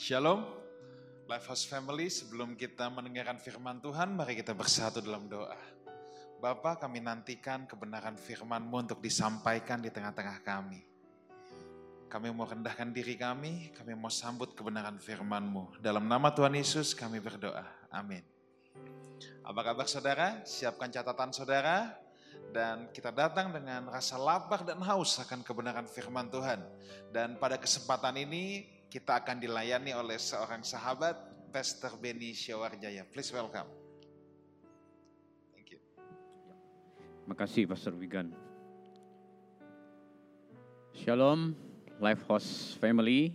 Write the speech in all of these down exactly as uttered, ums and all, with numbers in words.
Shalom, Lifehouse Family, sebelum kita mendengarkan firman Tuhan, mari kita bersatu dalam doa. Bapa, kami nantikan kebenaran firman-Mu untuk disampaikan di tengah-tengah kami. Kami mau rendahkan diri kami, kami mau sambut kebenaran firman-Mu. Dalam nama Tuhan Yesus kami berdoa, amin. Apa kabar saudara? Siapkan catatan saudara. Dan kita datang dengan rasa lapar dan haus akan kebenaran firman Tuhan. Dan pada kesempatan ini kita akan dilayani oleh seorang sahabat, Pastor Benny Syawarjaya. Please welcome. Thank you. Terima kasih Pastor Wigan. Shalom Lifehouse Family.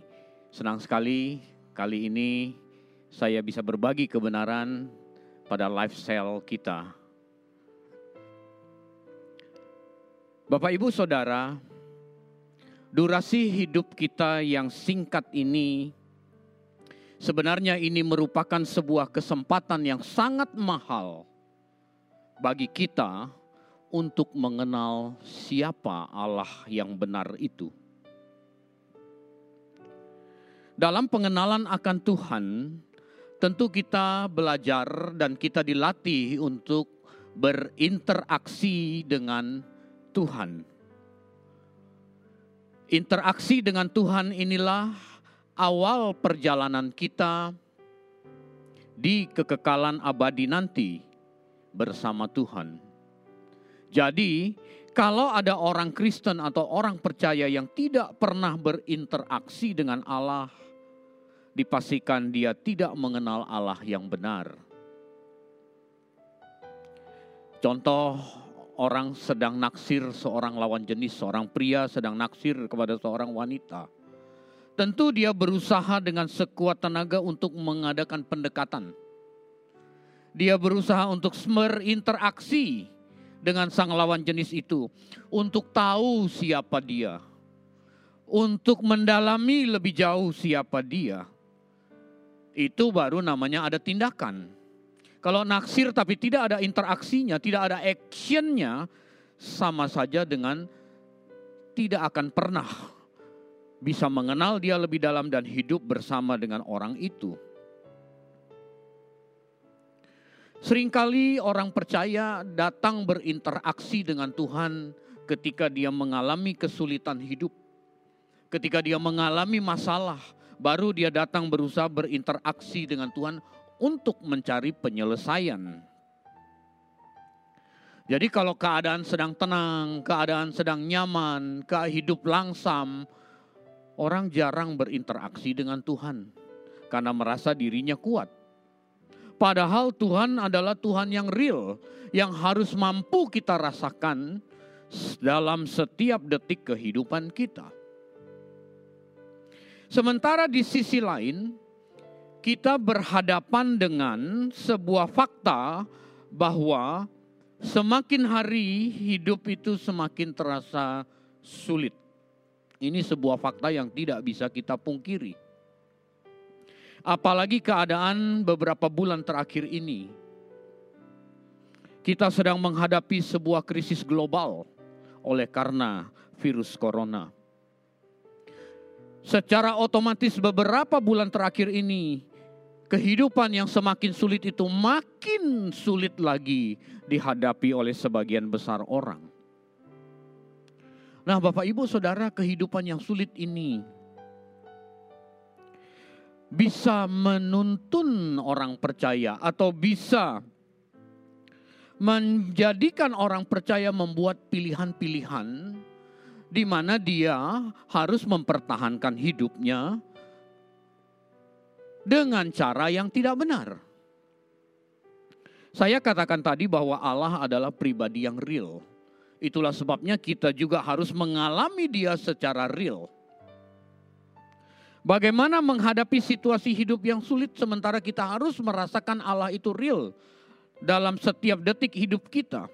Senang sekali kali ini saya bisa berbagi kebenaran pada lifestyle kita. Bapak, Ibu, Saudara, durasi hidup kita yang singkat ini, sebenarnya ini merupakan sebuah kesempatan yang sangat mahal bagi kita untuk mengenal siapa Allah yang benar itu. Dalam pengenalan akan Tuhan, tentu kita belajar dan kita dilatih untuk berinteraksi dengan Tuhan. Interaksi dengan Tuhan inilah awal perjalanan kita di kekekalan abadi nanti bersama Tuhan. Jadi, kalau ada orang Kristen atau orang percaya yang tidak pernah berinteraksi dengan Allah, dipastikan dia tidak mengenal Allah yang benar. Contoh, orang sedang naksir seorang lawan jenis, seorang pria sedang naksir kepada seorang wanita. Tentu dia berusaha dengan sekuat tenaga untuk mengadakan pendekatan. Dia berusaha untuk berinteraksi dengan sang lawan jenis itu. Untuk tahu siapa dia. Untuk mendalami lebih jauh siapa dia. Itu baru namanya ada tindakan. Kalau naksir tapi tidak ada interaksinya, tidak ada actionnya, sama saja dengan tidak akan pernah bisa mengenal dia lebih dalam dan hidup bersama dengan orang itu. Seringkali orang percaya datang berinteraksi dengan Tuhan ketika dia mengalami kesulitan hidup. Ketika dia mengalami masalah, baru dia datang berusaha berinteraksi dengan Tuhan untuk mencari penyelesaian. Jadi kalau keadaan sedang tenang, keadaan sedang nyaman, hidup langsam, orang jarang berinteraksi dengan Tuhan karena merasa dirinya kuat. Padahal Tuhan adalah Tuhan yang real, yang harus mampu kita rasakan dalam setiap detik kehidupan kita. Sementara di sisi lain, kita berhadapan dengan sebuah fakta bahwa semakin hari hidup itu semakin terasa sulit. Ini sebuah fakta yang tidak bisa kita pungkiri. Apalagi keadaan beberapa bulan terakhir ini. Kita sedang menghadapi sebuah krisis global oleh karena virus corona. Secara otomatis beberapa bulan terakhir ini, kehidupan yang semakin sulit itu makin sulit lagi dihadapi oleh sebagian besar orang. Nah, Bapak Ibu Saudara, kehidupan yang sulit ini bisa menuntun orang percaya atau bisa menjadikan orang percaya membuat pilihan-pilihan di mana dia harus mempertahankan hidupnya dengan cara yang tidak benar. Saya katakan tadi bahwa Allah adalah pribadi yang real. Itulah sebabnya kita juga harus mengalami dia secara real. Bagaimana menghadapi situasi hidup yang sulit sementara kita harus merasakan Allah itu real dalam setiap detik hidup kita.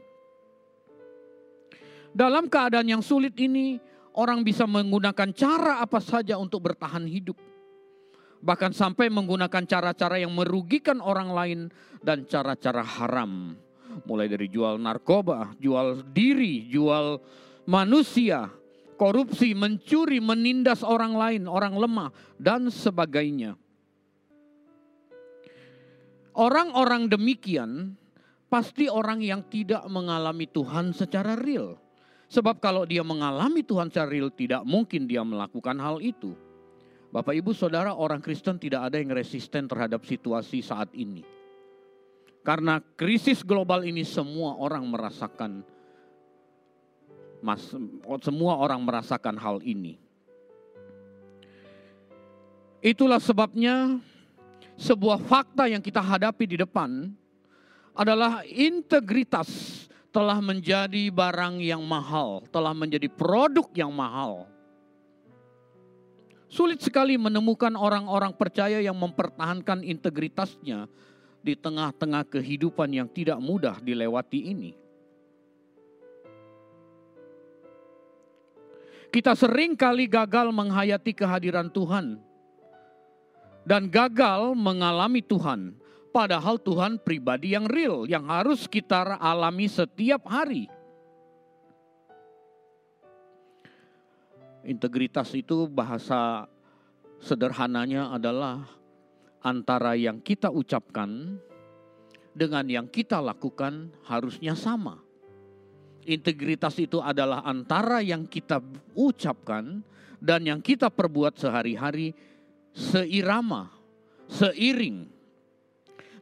Dalam keadaan yang sulit ini, orang bisa menggunakan cara apa saja untuk bertahan hidup. Bahkan sampai menggunakan cara-cara yang merugikan orang lain dan cara-cara haram. Mulai dari jual narkoba, jual diri, jual manusia, korupsi, mencuri, menindas orang lain, orang lemah, dan sebagainya. Orang-orang demikian pasti orang yang tidak mengalami Tuhan secara real. Sebab kalau dia mengalami Tuhan secara real, tidak mungkin dia melakukan hal itu. Bapak, Ibu, Saudara, orang Kristen tidak ada yang resisten terhadap situasi saat ini. Karena krisis global ini semua orang merasakan, mas, semua orang merasakan hal ini. Itulah sebabnya sebuah fakta yang kita hadapi di depan adalah integritas telah menjadi barang yang mahal, telah menjadi produk yang mahal. Sulit sekali menemukan orang-orang percaya yang mempertahankan integritasnya di tengah-tengah kehidupan yang tidak mudah dilewati ini. Kita sering kali gagal menghayati kehadiran Tuhan dan gagal mengalami Tuhan. Padahal Tuhan pribadi yang real, yang harus kita alami setiap hari. Integritas itu bahasa sederhananya adalah antara yang kita ucapkan dengan yang kita lakukan harusnya sama. Integritas itu adalah antara yang kita ucapkan dan yang kita perbuat sehari-hari seirama, seiring.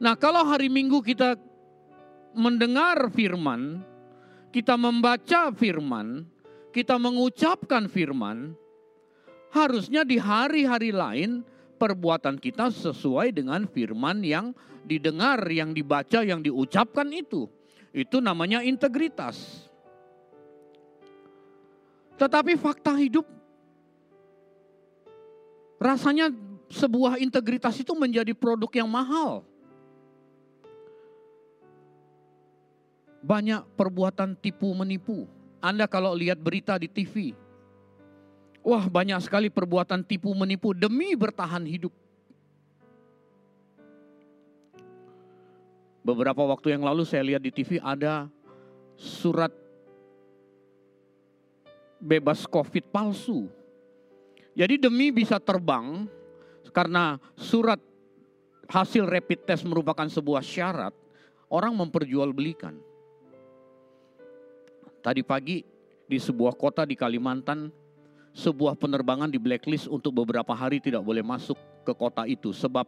Nah, kalau hari Minggu kita mendengar firman, kita membaca firman, kita mengucapkan firman, harusnya di hari-hari lain perbuatan kita sesuai dengan firman yang didengar, yang dibaca, yang diucapkan itu. Itu namanya integritas. Tetapi fakta hidup, rasanya sebuah integritas itu menjadi produk yang mahal. Banyak perbuatan tipu-menipu. Anda kalau lihat berita di T V, wah banyak sekali perbuatan tipu-menipu demi bertahan hidup. Beberapa waktu yang lalu saya lihat di T V ada surat bebas COVID palsu. Jadi demi bisa terbang, karena surat hasil rapid test merupakan sebuah syarat, orang memperjualbelikan. Tadi pagi di sebuah kota di Kalimantan, sebuah penerbangan di blacklist untuk beberapa hari tidak boleh masuk ke kota itu. Sebab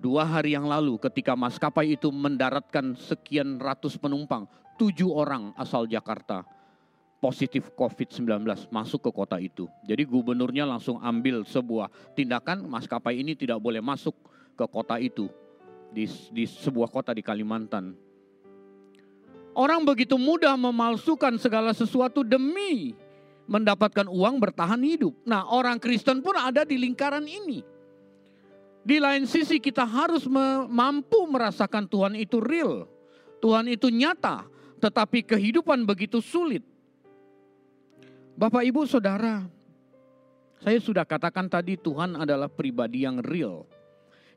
dua hari yang lalu ketika maskapai itu mendaratkan sekian ratus penumpang, tujuh orang asal Jakarta positif covid sembilan belas masuk ke kota itu. Jadi gubernurnya langsung ambil sebuah tindakan, maskapai ini tidak boleh masuk ke kota itu, di, di sebuah kota di Kalimantan. Orang begitu mudah memalsukan segala sesuatu demi mendapatkan uang bertahan hidup. Nah, orang Kristen pun ada di lingkaran ini. Di lain sisi kita harus mampu merasakan Tuhan itu real. Tuhan itu nyata, tetapi kehidupan begitu sulit. Bapak, Ibu, Saudara, saya sudah katakan tadi Tuhan adalah pribadi yang real.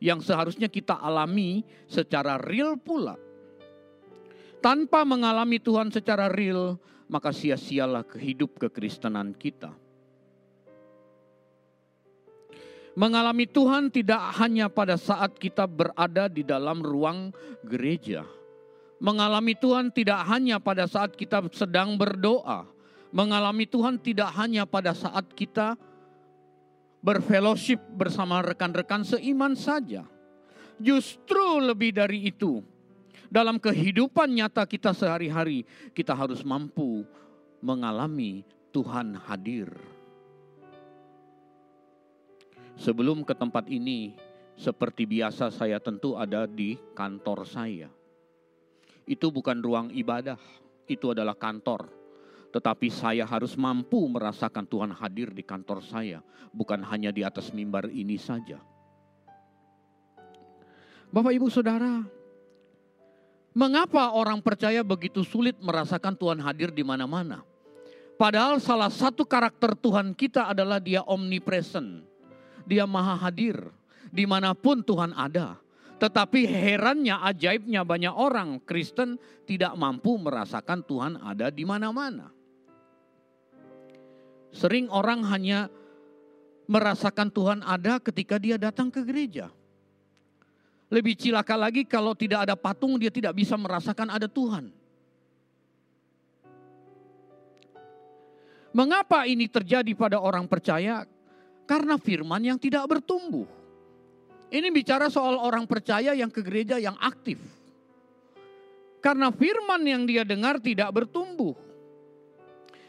Yang seharusnya kita alami secara real pula. Tanpa mengalami Tuhan secara real, maka sia-sialah kehidup kekristenan kita. Mengalami Tuhan tidak hanya pada saat kita berada di dalam ruang gereja. Mengalami Tuhan tidak hanya pada saat kita sedang berdoa. Mengalami Tuhan tidak hanya pada saat kita berfellowship bersama rekan-rekan seiman saja. Justru lebih dari itu. Dalam kehidupan nyata kita sehari-hari, kita harus mampu mengalami Tuhan hadir. Sebelum ke tempat ini, seperti biasa saya tentu ada di kantor saya. Itu bukan ruang ibadah, itu adalah kantor. Tetapi saya harus mampu merasakan Tuhan hadir di kantor saya, bukan hanya di atas mimbar ini saja. Bapak, Ibu, Saudara, mengapa orang percaya begitu sulit merasakan Tuhan hadir di mana-mana? Padahal salah satu karakter Tuhan kita adalah Dia omnipresent. Dia maha hadir, dimanapun Tuhan ada. Tetapi herannya, ajaibnya banyak orang Kristen tidak mampu merasakan Tuhan ada di mana-mana. Sering orang hanya merasakan Tuhan ada ketika dia datang ke gereja. Lebih cilaka lagi kalau tidak ada patung dia tidak bisa merasakan ada Tuhan. Mengapa ini terjadi pada orang percaya? Karena firman yang tidak bertumbuh. Ini bicara soal orang percaya yang ke gereja yang aktif. Karena firman yang dia dengar tidak bertumbuh.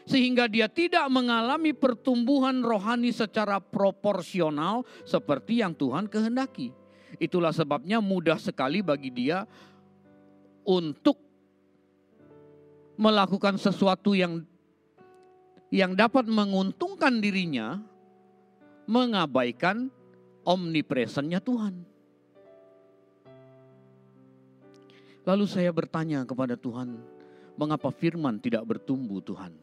Sehingga dia tidak mengalami pertumbuhan rohani secara proporsional seperti yang Tuhan kehendaki. Itulah sebabnya mudah sekali bagi dia untuk melakukan sesuatu yang yang dapat menguntungkan dirinya, mengabaikan omnipresentnya Tuhan. Lalu saya bertanya kepada Tuhan, mengapa firman tidak bertumbuh, Tuhan?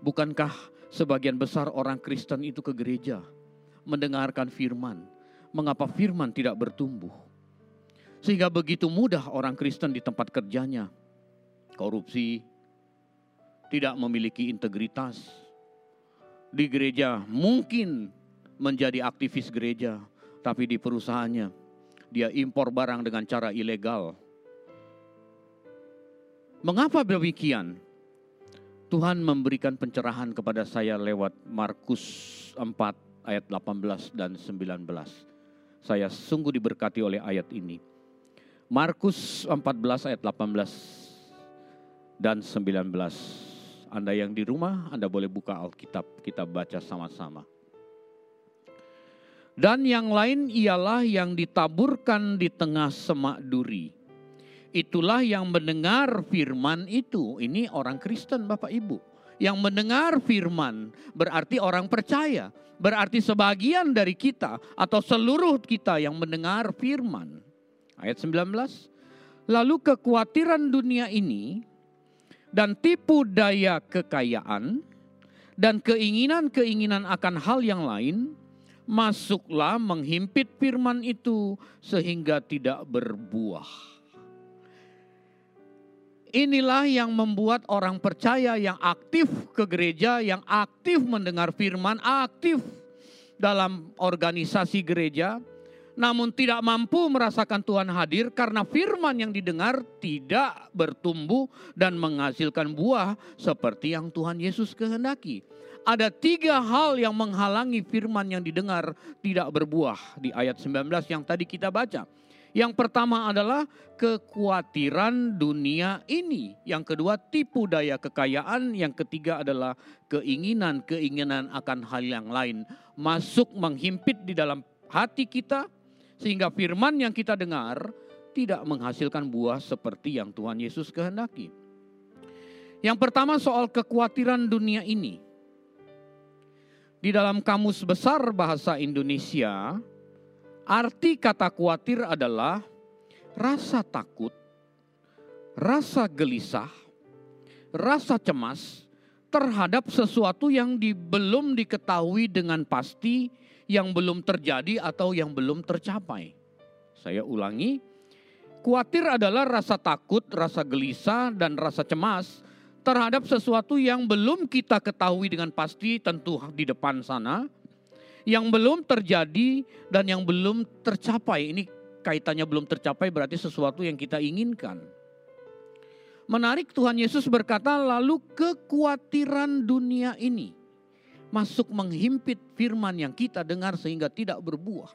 Bukankah sebagian besar orang Kristen itu ke gereja mendengarkan firman? Mengapa firman tidak bertumbuh? Sehingga begitu mudah orang Kristen di tempat kerjanya korupsi, tidak memiliki integritas. Di gereja mungkin menjadi aktivis gereja, tapi di perusahaannya dia impor barang dengan cara ilegal. Mengapa demikian? Tuhan memberikan pencerahan kepada saya lewat Markus empat ayat delapan belas dan sembilan belas. Saya sungguh diberkati oleh ayat ini. Markus empat belas ayat delapan belas dan sembilan belas. Anda yang di rumah, Anda boleh buka Alkitab, kita baca sama-sama. Dan yang lain ialah yang ditaburkan di tengah semak duri. Itulah yang mendengar firman itu. Ini orang Kristen Bapak Ibu. Yang mendengar firman berarti orang percaya. Berarti sebagian dari kita atau seluruh kita yang mendengar firman. Ayat sembilan belas. Lalu kekhawatiran dunia ini dan tipu daya kekayaan dan keinginan-keinginan akan hal yang lain. Masuklah menghimpit firman itu sehingga tidak berbuah. Inilah yang membuat orang percaya yang aktif ke gereja, yang aktif mendengar firman, aktif dalam organisasi gereja, namun tidak mampu merasakan Tuhan hadir karena firman yang didengar tidak bertumbuh dan menghasilkan buah seperti yang Tuhan Yesus kehendaki. Ada tiga hal yang menghalangi firman yang didengar tidak berbuah di ayat sembilan belas yang tadi kita baca. Yang pertama adalah kekhawatiran dunia ini. Yang kedua tipu daya kekayaan. Yang ketiga adalah keinginan-keinginan akan hal yang lain. Masuk menghimpit di dalam hati kita. Sehingga firman yang kita dengar tidak menghasilkan buah seperti yang Tuhan Yesus kehendaki. Yang pertama soal kekhawatiran dunia ini. Di dalam Kamus Besar Bahasa Indonesia, arti kata khawatir adalah rasa takut, rasa gelisah, rasa cemas terhadap sesuatu yang di, belum diketahui dengan pasti, yang belum terjadi atau yang belum tercapai. Saya ulangi, khawatir adalah rasa takut, rasa gelisah, dan rasa cemas terhadap sesuatu yang belum kita ketahui dengan pasti, tentu di depan sana. Yang belum terjadi dan yang belum tercapai. Ini kaitannya belum tercapai berarti sesuatu yang kita inginkan. Menarik, Tuhan Yesus berkata lalu kekhawatiran dunia ini masuk menghimpit firman yang kita dengar sehingga tidak berbuah.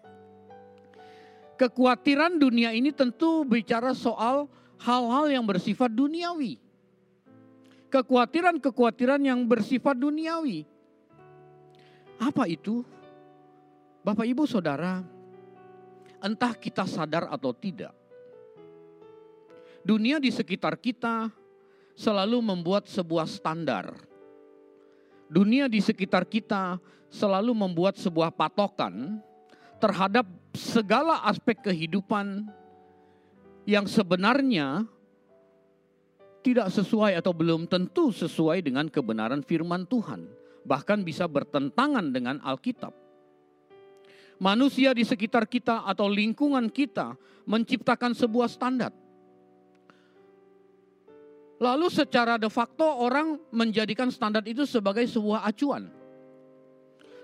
Kekhawatiran dunia ini tentu bicara soal hal-hal yang bersifat duniawi. Kekhawatiran-kekhawatiran yang bersifat duniawi. Apa itu? Bapak, Ibu, Saudara, entah kita sadar atau tidak, dunia di sekitar kita selalu membuat sebuah standar. Dunia di sekitar kita selalu membuat sebuah patokan terhadap segala aspek kehidupan yang sebenarnya tidak sesuai atau belum tentu sesuai dengan kebenaran firman Tuhan. Bahkan bisa bertentangan dengan Alkitab. Manusia di sekitar kita atau lingkungan kita menciptakan sebuah standar. Lalu secara de facto orang menjadikan standar itu sebagai sebuah acuan.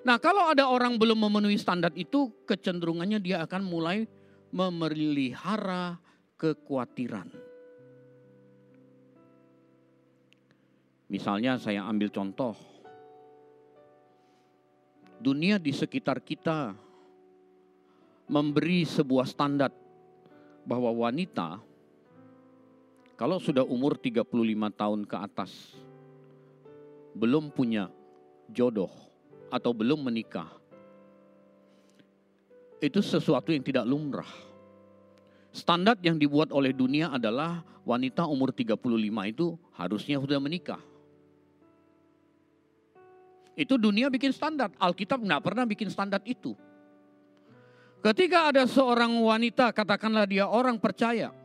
Nah, kalau ada orang belum memenuhi standar itu, kecenderungannya dia akan mulai memelihara kekhawatiran. Misalnya saya ambil contoh, dunia di sekitar kita memberi sebuah standar bahwa wanita kalau sudah umur tiga puluh lima tahun ke atas belum punya jodoh atau belum menikah, itu sesuatu yang tidak lumrah. Standar yang dibuat oleh dunia adalah wanita umur tiga puluh lima itu harusnya sudah menikah. Itu dunia bikin standar, Alkitab nggak pernah bikin standar itu. Ketika ada seorang wanita, katakanlah dia orang percaya,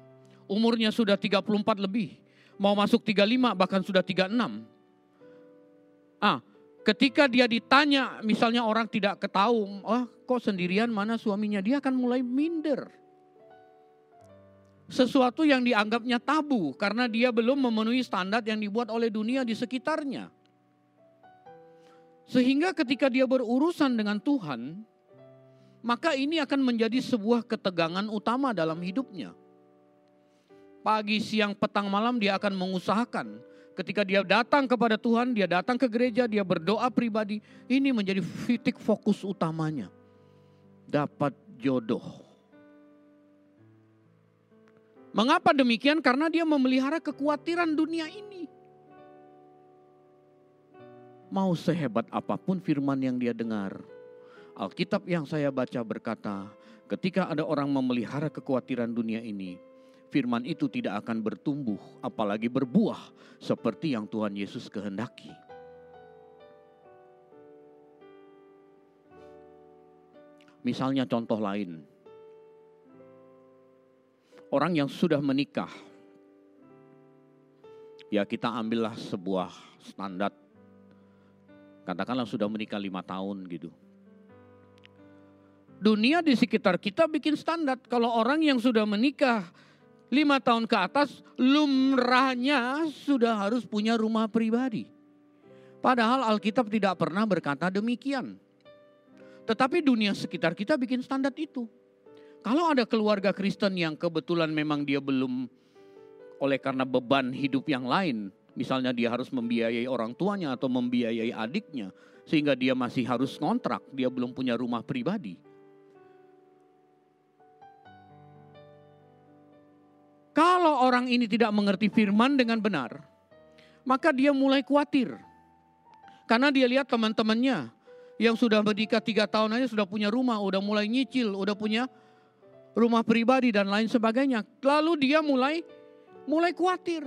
umurnya sudah tiga puluh empat lebih, mau masuk tiga puluh lima bahkan sudah tiga puluh enam. Ah, ketika dia ditanya, misalnya orang tidak ketahu, "Oh, kok sendirian, mana suaminya?" Dia akan mulai minder. Sesuatu yang dianggapnya tabu karena dia belum memenuhi standar yang dibuat oleh dunia di sekitarnya. Sehingga ketika dia berurusan dengan Tuhan, maka ini akan menjadi sebuah ketegangan utama dalam hidupnya. Pagi, siang, petang, malam dia akan mengusahakan. Ketika dia datang kepada Tuhan, dia datang ke gereja, dia berdoa pribadi. Ini menjadi titik fokus utamanya. Dapat jodoh. Mengapa demikian? Karena dia memelihara kekhawatiran dunia ini. Mau sehebat apapun firman yang dia dengar. Alkitab yang saya baca berkata, ketika ada orang memelihara kekhawatiran dunia ini, firman itu tidak akan bertumbuh, apalagi berbuah seperti yang Tuhan Yesus kehendaki. Misalnya contoh lain. Orang yang sudah menikah. Ya, kita ambillah sebuah standar. Katakanlah sudah menikah lima tahun gitu. Dunia di sekitar kita bikin standar. Kalau orang yang sudah menikah Lima tahun ke atas lumrahnya sudah harus punya rumah pribadi. Padahal Alkitab tidak pernah berkata demikian. Tetapi dunia sekitar kita bikin standar itu. Kalau ada keluarga Kristen yang kebetulan memang dia belum, oleh karena beban hidup yang lain, misalnya dia harus membiayai orang tuanya atau membiayai adiknya, sehingga dia masih harus ngontrak, dia belum punya rumah pribadi. Kalau orang ini tidak mengerti firman dengan benar, maka dia mulai khawatir. Karena dia lihat teman-temannya yang sudah menikah tiga tahun aja sudah punya rumah, udah mulai nyicil, udah punya rumah pribadi dan lain sebagainya. Lalu dia mulai mulai khawatir.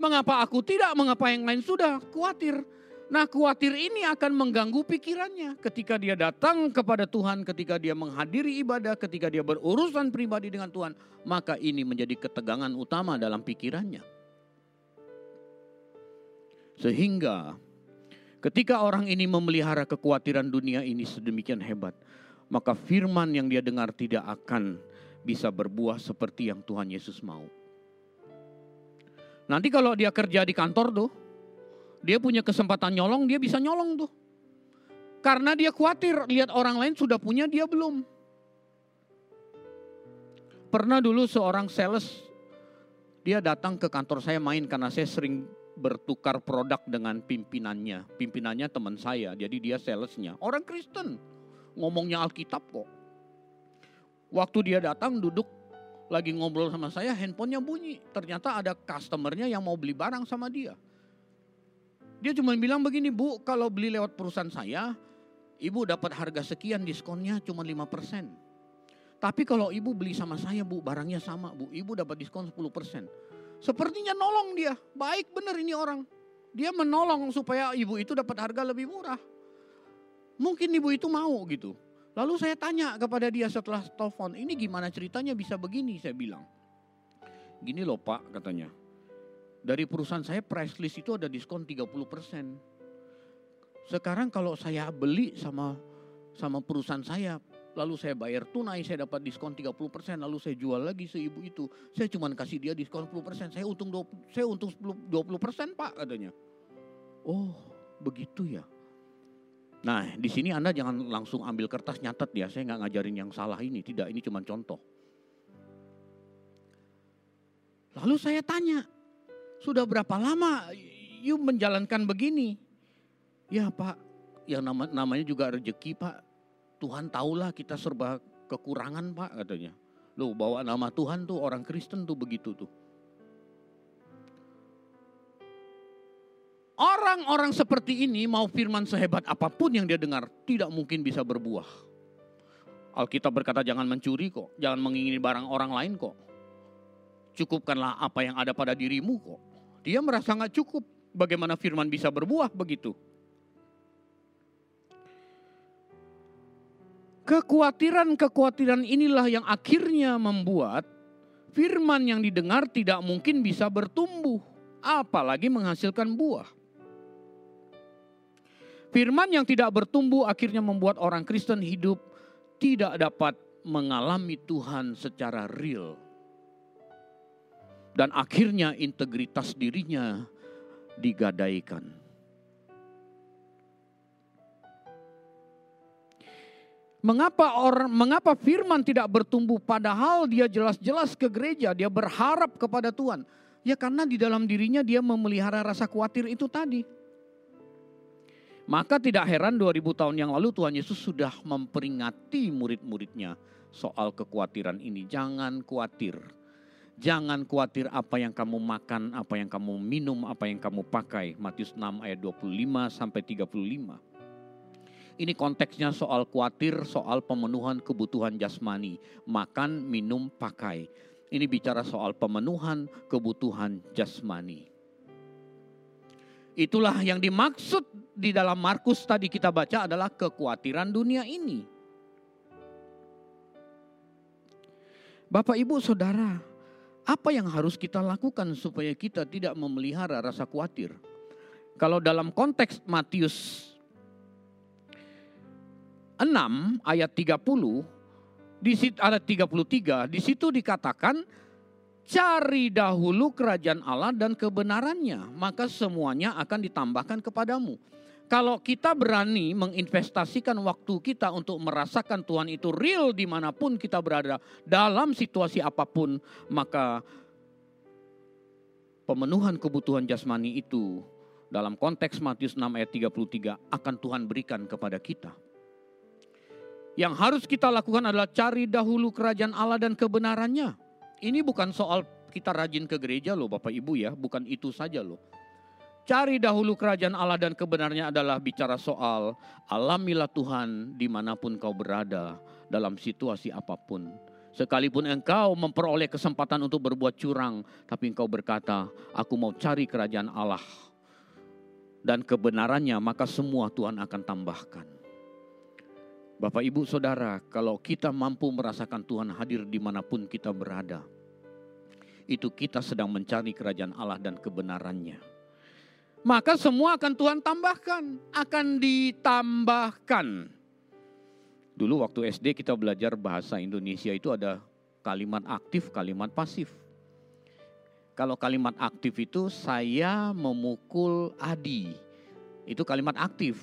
Mengapa aku tidak, mengapa yang lain sudah? Khawatir. Nah, khawatir ini akan mengganggu pikirannya ketika dia datang kepada Tuhan, ketika dia menghadiri ibadah, ketika dia berurusan pribadi dengan Tuhan. Maka ini menjadi ketegangan utama dalam pikirannya. Sehingga ketika orang ini memelihara kekhawatiran dunia ini sedemikian hebat, maka firman yang dia dengar tidak akan bisa berbuah seperti yang Tuhan Yesus mau. Nanti kalau dia kerja di kantor tuh, dia punya kesempatan nyolong, dia bisa nyolong tuh. Karena dia khawatir lihat orang lain sudah punya, dia belum. Pernah dulu seorang sales, dia datang ke kantor saya main karena saya sering bertukar produk dengan pimpinannya. Pimpinannya teman saya, jadi dia salesnya. Orang Kristen, ngomongnya Alkitab kok. Waktu dia datang duduk, lagi ngobrol sama saya, handphonenya bunyi. Ternyata ada customernya yang mau beli barang sama dia. Dia cuma bilang begini, "Bu, kalau beli lewat perusahaan saya, ibu dapat harga sekian, diskonnya cuma lima persen. Tapi kalau ibu beli sama saya, Bu, barangnya sama, Bu, ibu dapat diskon sepuluh persen. Sepertinya nolong dia, baik benar ini orang. Dia menolong supaya ibu itu dapat harga lebih murah. Mungkin ibu itu mau gitu. Lalu saya tanya kepada dia setelah telepon, "Ini gimana ceritanya bisa begini?" Saya bilang. "Gini loh Pak," katanya. "Dari perusahaan saya price list itu ada diskon tiga puluh persen. Sekarang kalau saya beli sama, sama perusahaan saya, lalu saya bayar tunai, saya dapat diskon tiga puluh persen, lalu saya jual lagi seibu itu. Saya cuma kasih dia diskon sepuluh persen, saya untung dua puluh persen, saya untung dua puluh persen Pak," katanya. "Oh, begitu ya." Nah, di sini Anda jangan langsung ambil kertas nyatet ya, saya nggak ngajarin yang salah ini, tidak, ini cuma contoh. Lalu saya tanya, sudah berapa lama you menjalankan begini? Ya Pak, yang nama, namanya juga rezeki Pak. Tuhan tahulah kita serba kekurangan Pak katanya. Loh, bawa nama Tuhan tuh orang Kristen tuh begitu tuh. Orang-orang seperti ini mau firman sehebat apapun yang dia dengar tidak mungkin bisa berbuah. Alkitab berkata jangan mencuri kok, jangan mengingini barang orang lain kok. Cukupkanlah apa yang ada pada dirimu kok. Dia merasa gak cukup. Bagaimana firman bisa berbuah begitu? Kekhawatiran-kekhawatiran inilah yang akhirnya membuat firman yang didengar tidak mungkin bisa bertumbuh. Apalagi menghasilkan buah. Firman yang tidak bertumbuh akhirnya membuat orang Kristen hidup tidak dapat mengalami Tuhan secara real. Dan akhirnya integritas dirinya digadaikan. Mengapa orang, mengapa firman tidak bertumbuh padahal dia jelas-jelas ke gereja, dia berharap kepada Tuhan? Ya karena di dalam dirinya dia memelihara rasa khawatir itu tadi. Maka tidak heran dua ribu tahun yang lalu Tuhan Yesus sudah memperingati murid-muridnya soal kekhawatiran ini. Jangan khawatir. Jangan khawatir apa yang kamu makan, apa yang kamu minum, apa yang kamu pakai. Matius enam ayat dua puluh lima sampai tiga puluh lima. Ini konteksnya soal khawatir, soal pemenuhan kebutuhan jasmani. Makan, minum, pakai. Ini bicara soal pemenuhan kebutuhan jasmani. Itulah yang dimaksud di dalam Markus tadi kita baca adalah kekhawatiran dunia ini. Bapak, Ibu, Saudara. Apa yang harus kita lakukan supaya kita tidak memelihara rasa khawatir? Kalau dalam konteks Matius enam ayat tiga puluh, di situ ada tiga puluh tiga, di situ dikatakan cari dahulu kerajaan Allah dan kebenarannya, maka semuanya akan ditambahkan kepadamu. Kalau kita berani menginvestasikan waktu kita untuk merasakan Tuhan itu real dimanapun kita berada. Dalam situasi apapun maka pemenuhan kebutuhan jasmani itu dalam konteks Matius enam ayat tiga puluh tiga akan Tuhan berikan kepada kita. Yang harus kita lakukan adalah cari dahulu kerajaan Allah dan kebenarannya. Ini bukan soal kita rajin ke gereja loh Bapak Ibu ya, bukan itu saja loh. Cari dahulu kerajaan Allah dan kebenarannya adalah bicara soal alamilah Tuhan dimanapun kau berada dalam situasi apapun. Sekalipun engkau memperoleh kesempatan untuk berbuat curang, tapi engkau berkata, aku mau cari kerajaan Allah dan kebenarannya, maka semua Tuhan akan tambahkan. Bapak, Ibu, Saudara, kalau kita mampu merasakan Tuhan hadir dimanapun kita berada, itu kita sedang mencari kerajaan Allah dan kebenarannya. Maka semua akan Tuhan tambahkan, akan ditambahkan. Dulu waktu S D kita belajar bahasa Indonesia itu ada kalimat aktif, kalimat pasif. Kalau kalimat aktif itu saya memukul Adi, itu kalimat aktif.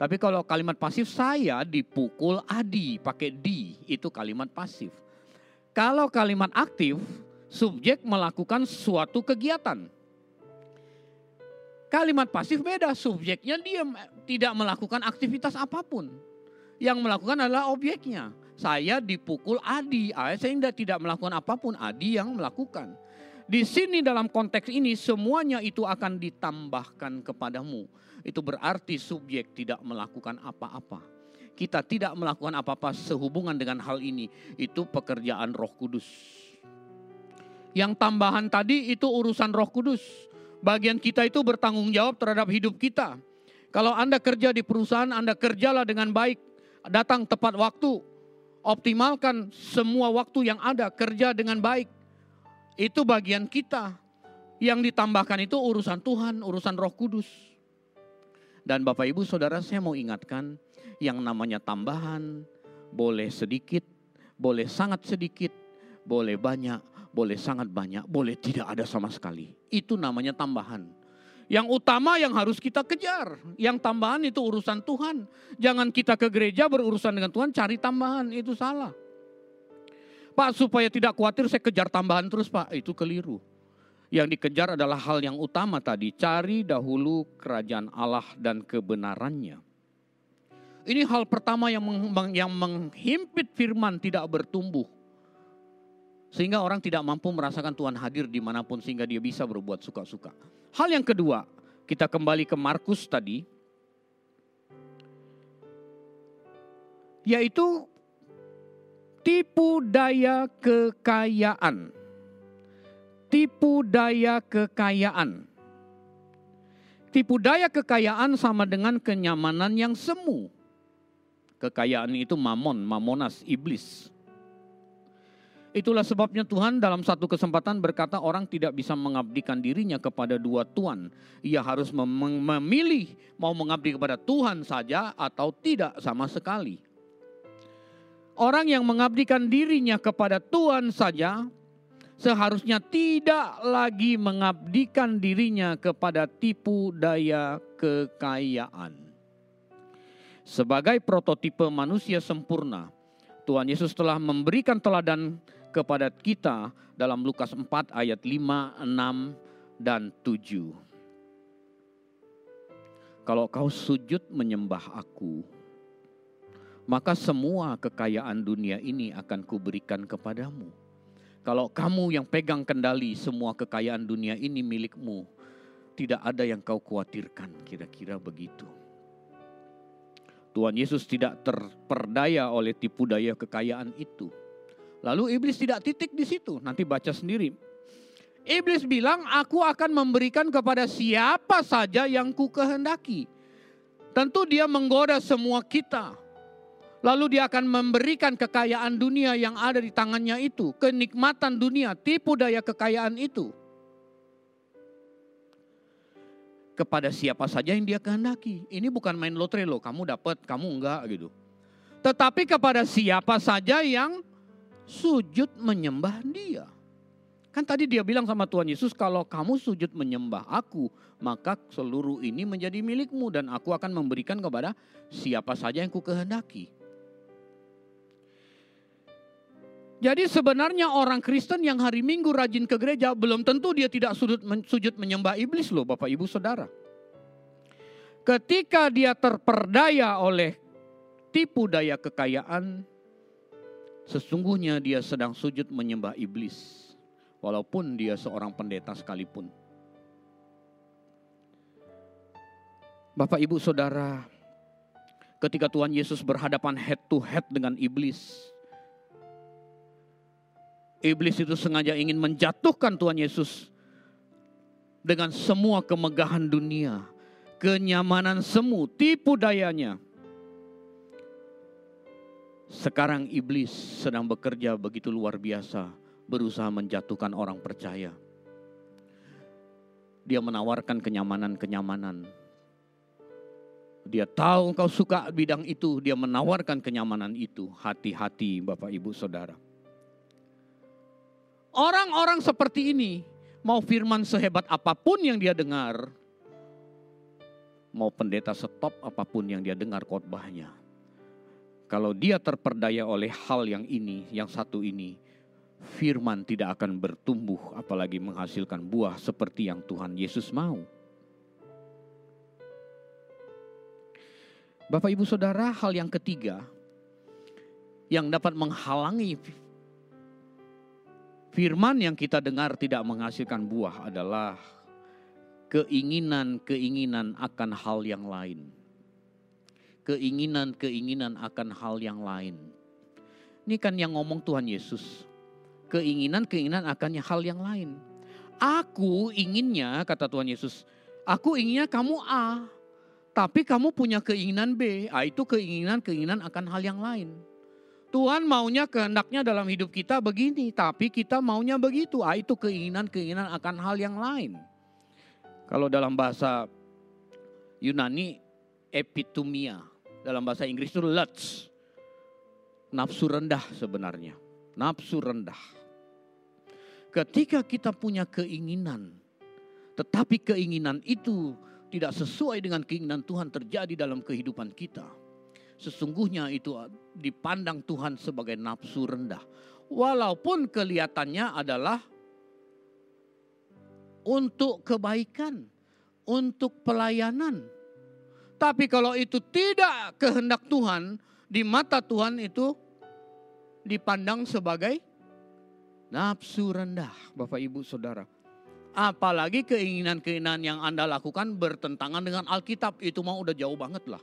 Tapi kalau kalimat pasif saya dipukul Adi, pakai di, itu kalimat pasif. Kalau kalimat aktif, subjek melakukan suatu kegiatan. Kalimat pasif beda, subjeknya dia tidak melakukan aktivitas apapun. Yang melakukan adalah objeknya. Saya dipukul Adi, saya tidak melakukan apapun, Adi yang melakukan. Di sini dalam konteks ini semuanya itu akan ditambahkan kepadamu. Itu berarti subjek tidak melakukan apa-apa. Kita tidak melakukan apa-apa sehubungan dengan hal ini. Itu pekerjaan Roh Kudus. Yang tambahan tadi itu urusan Roh Kudus. Bagian kita itu bertanggung jawab terhadap hidup kita. Kalau Anda kerja di perusahaan, Anda kerjalah dengan baik. Datang tepat waktu. Optimalkan semua waktu yang ada. Kerja dengan baik. Itu bagian kita. Yang ditambahkan itu urusan Tuhan, urusan Roh Kudus. Dan Bapak Ibu Saudara saya mau ingatkan. Yang namanya tambahan. Boleh sedikit. Boleh sangat sedikit. Boleh banyak. Boleh sangat banyak, boleh tidak ada sama sekali. Itu namanya tambahan. Yang utama yang harus kita kejar. Yang tambahan itu urusan Tuhan. Jangan kita ke gereja berurusan dengan Tuhan cari tambahan. Itu salah. Pak supaya tidak khawatir saya kejar tambahan terus Pak. Itu keliru. Yang dikejar adalah hal yang utama tadi. Cari dahulu kerajaan Allah dan kebenarannya. Ini hal pertama yang, meng, yang menghimpit firman tidak bertumbuh. Sehingga orang tidak mampu merasakan Tuhan hadir dimanapun sehingga dia bisa berbuat suka-suka. Hal yang kedua, kita kembali ke Markus tadi. Yaitu tipu daya kekayaan. Tipu daya kekayaan. Tipu daya kekayaan sama dengan kenyamanan yang semu. Kekayaan itu mamon, mamonas, iblis. Itulah sebabnya Tuhan dalam satu kesempatan berkata orang tidak bisa mengabdikan dirinya kepada dua tuan. Ia harus mem- memilih mau mengabdi kepada Tuhan saja atau tidak sama sekali. Orang yang mengabdikan dirinya kepada Tuhan saja seharusnya tidak lagi mengabdikan dirinya kepada tipu daya kekayaan. Sebagai prototipe manusia sempurna, Tuhan Yesus telah memberikan teladan kepada kita dalam Lukas empat ayat lima, enam, dan tujuh. Kalau kau sujud menyembah aku, maka semua kekayaan dunia ini akan kuberikan kepadamu. Kalau kamu yang pegang kendali, semua kekayaan dunia ini milikmu. Tidak ada yang kau khawatirkan, kira-kira begitu. Tuhan Yesus tidak terperdaya oleh tipu daya kekayaan itu. Lalu iblis tidak titik di situ, nanti baca sendiri. Iblis bilang, aku akan memberikan kepada siapa saja yang ku kehendaki. Tentu dia menggoda semua kita. Lalu dia akan memberikan kekayaan dunia yang ada di tangannya itu. Kenikmatan dunia, tipu daya kekayaan itu. Kepada siapa saja yang dia kehendaki. Ini bukan main lotre loh, kamu dapat, kamu enggak gitu. Tetapi kepada siapa saja yang sujud menyembah dia. Kan tadi dia bilang sama Tuhan Yesus, kalau kamu sujud menyembah aku, maka seluruh ini menjadi milikmu. Dan aku akan memberikan kepada siapa saja yang ku kehendaki. Jadi sebenarnya orang Kristen yang hari Minggu rajin ke gereja belum tentu dia tidak sujud, sujud menyembah iblis loh Bapak Ibu Saudara. Ketika dia terperdaya oleh tipu daya kekayaan, sesungguhnya dia sedang sujud menyembah iblis. Walaupun dia seorang pendeta sekalipun. Bapak Ibu Saudara, ketika Tuhan Yesus berhadapan head to head dengan iblis, iblis itu sengaja ingin menjatuhkan Tuhan Yesus dengan semua kemegahan dunia, kenyamanan semu, tipu dayanya. Sekarang iblis sedang bekerja begitu luar biasa, berusaha menjatuhkan orang percaya. Dia menawarkan kenyamanan-kenyamanan. Dia tahu engkau suka bidang itu, dia menawarkan kenyamanan itu. Hati-hati Bapak Ibu Saudara. Orang-orang seperti ini, mau firman sehebat apapun yang dia dengar, mau pendeta setop apapun yang dia dengar khotbahnya, kalau dia terperdaya oleh hal yang ini, yang satu ini, firman tidak akan bertumbuh apalagi menghasilkan buah seperti yang Tuhan Yesus mau. Bapak Ibu Saudara, hal yang ketiga yang dapat menghalangi firman yang kita dengar tidak menghasilkan buah adalah keinginan-keinginan akan hal yang lain. Keinginan-keinginan akan hal yang lain. Ini kan yang ngomong Tuhan Yesus. Keinginan-keinginan akan hal yang lain. Aku inginnya, kata Tuhan Yesus, aku inginnya kamu A, tapi kamu punya keinginan B. A itu keinginan-keinginan akan hal yang lain. Tuhan maunya kehendaknya dalam hidup kita begini, tapi kita maunya begitu. Ah, itu keinginan-keinginan akan hal yang lain. Kalau dalam bahasa Yunani, epitumia. Dalam bahasa Inggris itu lust. Nafsu rendah sebenarnya. Nafsu rendah. Ketika kita punya keinginan, tetapi keinginan itu tidak sesuai dengan keinginan Tuhan terjadi dalam kehidupan kita. Sesungguhnya itu dipandang Tuhan sebagai nafsu rendah. Walaupun kelihatannya adalah untuk kebaikan, untuk pelayanan. Tapi kalau itu tidak kehendak Tuhan, di mata Tuhan itu dipandang sebagai nafsu rendah, Bapak Ibu Saudara. Apalagi keinginan-keinginan yang Anda lakukan bertentangan dengan Alkitab, itu mah udah jauh banget lah.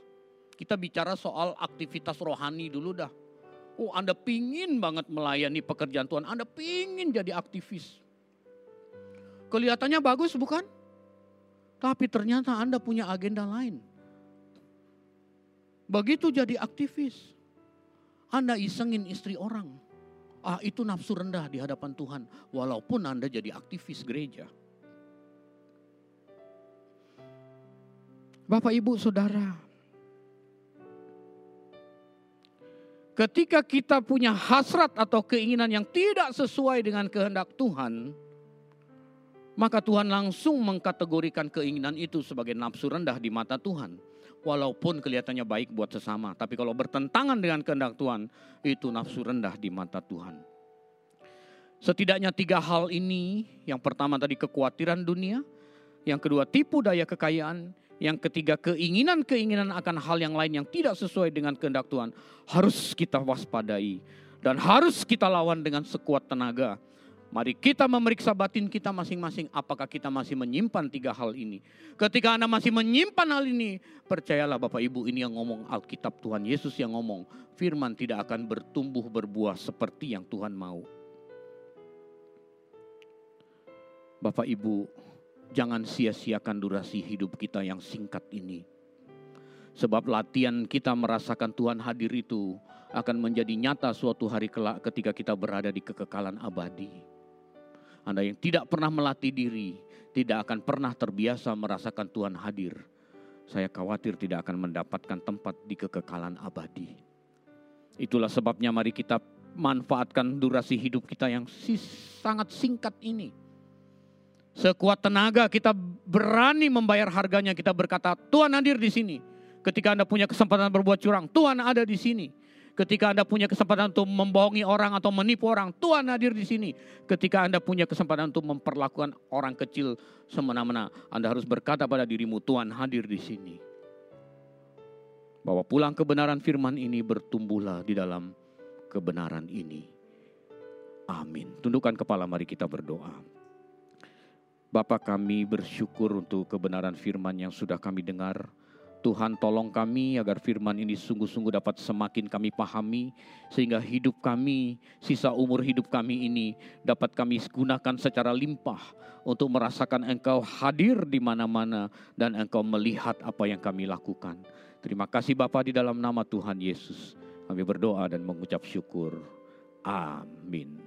Kita bicara soal aktivitas rohani dulu dah. Oh, Anda pingin banget melayani pekerjaan Tuhan. Anda pingin jadi aktivis. Kelihatannya bagus bukan? Tapi ternyata Anda punya agenda lain. Begitu jadi aktivis, Anda isengin istri orang. Ah, itu nafsu rendah di hadapan Tuhan. Walaupun Anda jadi aktivis gereja. Bapak, Ibu, Saudara. Ketika kita punya hasrat atau keinginan yang tidak sesuai dengan kehendak Tuhan, maka Tuhan langsung mengkategorikan keinginan itu sebagai nafsu rendah di mata Tuhan. Walaupun kelihatannya baik buat sesama, tapi kalau bertentangan dengan kehendak Tuhan, itu nafsu rendah di mata Tuhan. Setidaknya tiga hal ini, yang pertama tadi kekhawatiran dunia, yang kedua tipu daya kekayaan, yang ketiga, keinginan-keinginan akan hal yang lain yang tidak sesuai dengan kehendak Tuhan harus kita waspadai dan harus kita lawan dengan sekuat tenaga. Mari kita memeriksa batin kita masing-masing, apakah kita masih menyimpan tiga hal ini. Ketika Anda masih menyimpan hal ini, percayalah Bapak Ibu, ini yang ngomong Alkitab, Tuhan Yesus yang ngomong. Firman tidak akan bertumbuh berbuah seperti yang Tuhan mau. Bapak Ibu, jangan sia-siakan durasi hidup kita yang singkat ini. Sebab latihan kita merasakan Tuhan hadir itu akan menjadi nyata suatu hari kelak ketika kita berada di kekekalan abadi. Anda yang tidak pernah melatih diri, tidak akan pernah terbiasa merasakan Tuhan hadir. Saya khawatir tidak akan mendapatkan tempat di kekekalan abadi. Itulah sebabnya mari kita manfaatkan durasi hidup kita yang sangat singkat ini. Sekuat tenaga kita berani membayar harganya. Kita berkata, Tuhan hadir di sini. Ketika Anda punya kesempatan berbuat curang, Tuhan ada di sini. Ketika Anda punya kesempatan untuk membohongi orang atau menipu orang, Tuhan hadir di sini. Ketika Anda punya kesempatan untuk memperlakukan orang kecil semena-mena, Anda harus berkata pada dirimu, Tuhan hadir di sini. Bawa pulang kebenaran firman ini, bertumbuhlah di dalam kebenaran ini. Amin. Tundukkan kepala, mari kita berdoa. Bapa, kami bersyukur untuk kebenaran firman yang sudah kami dengar. Tuhan, tolong kami agar firman ini sungguh-sungguh dapat semakin kami pahami, sehingga hidup kami, sisa umur hidup kami ini dapat kami gunakan secara limpah untuk merasakan Engkau hadir di mana-mana dan Engkau melihat apa yang kami lakukan. Terima kasih Bapa, di dalam nama Tuhan Yesus kami berdoa dan mengucap syukur. Amin.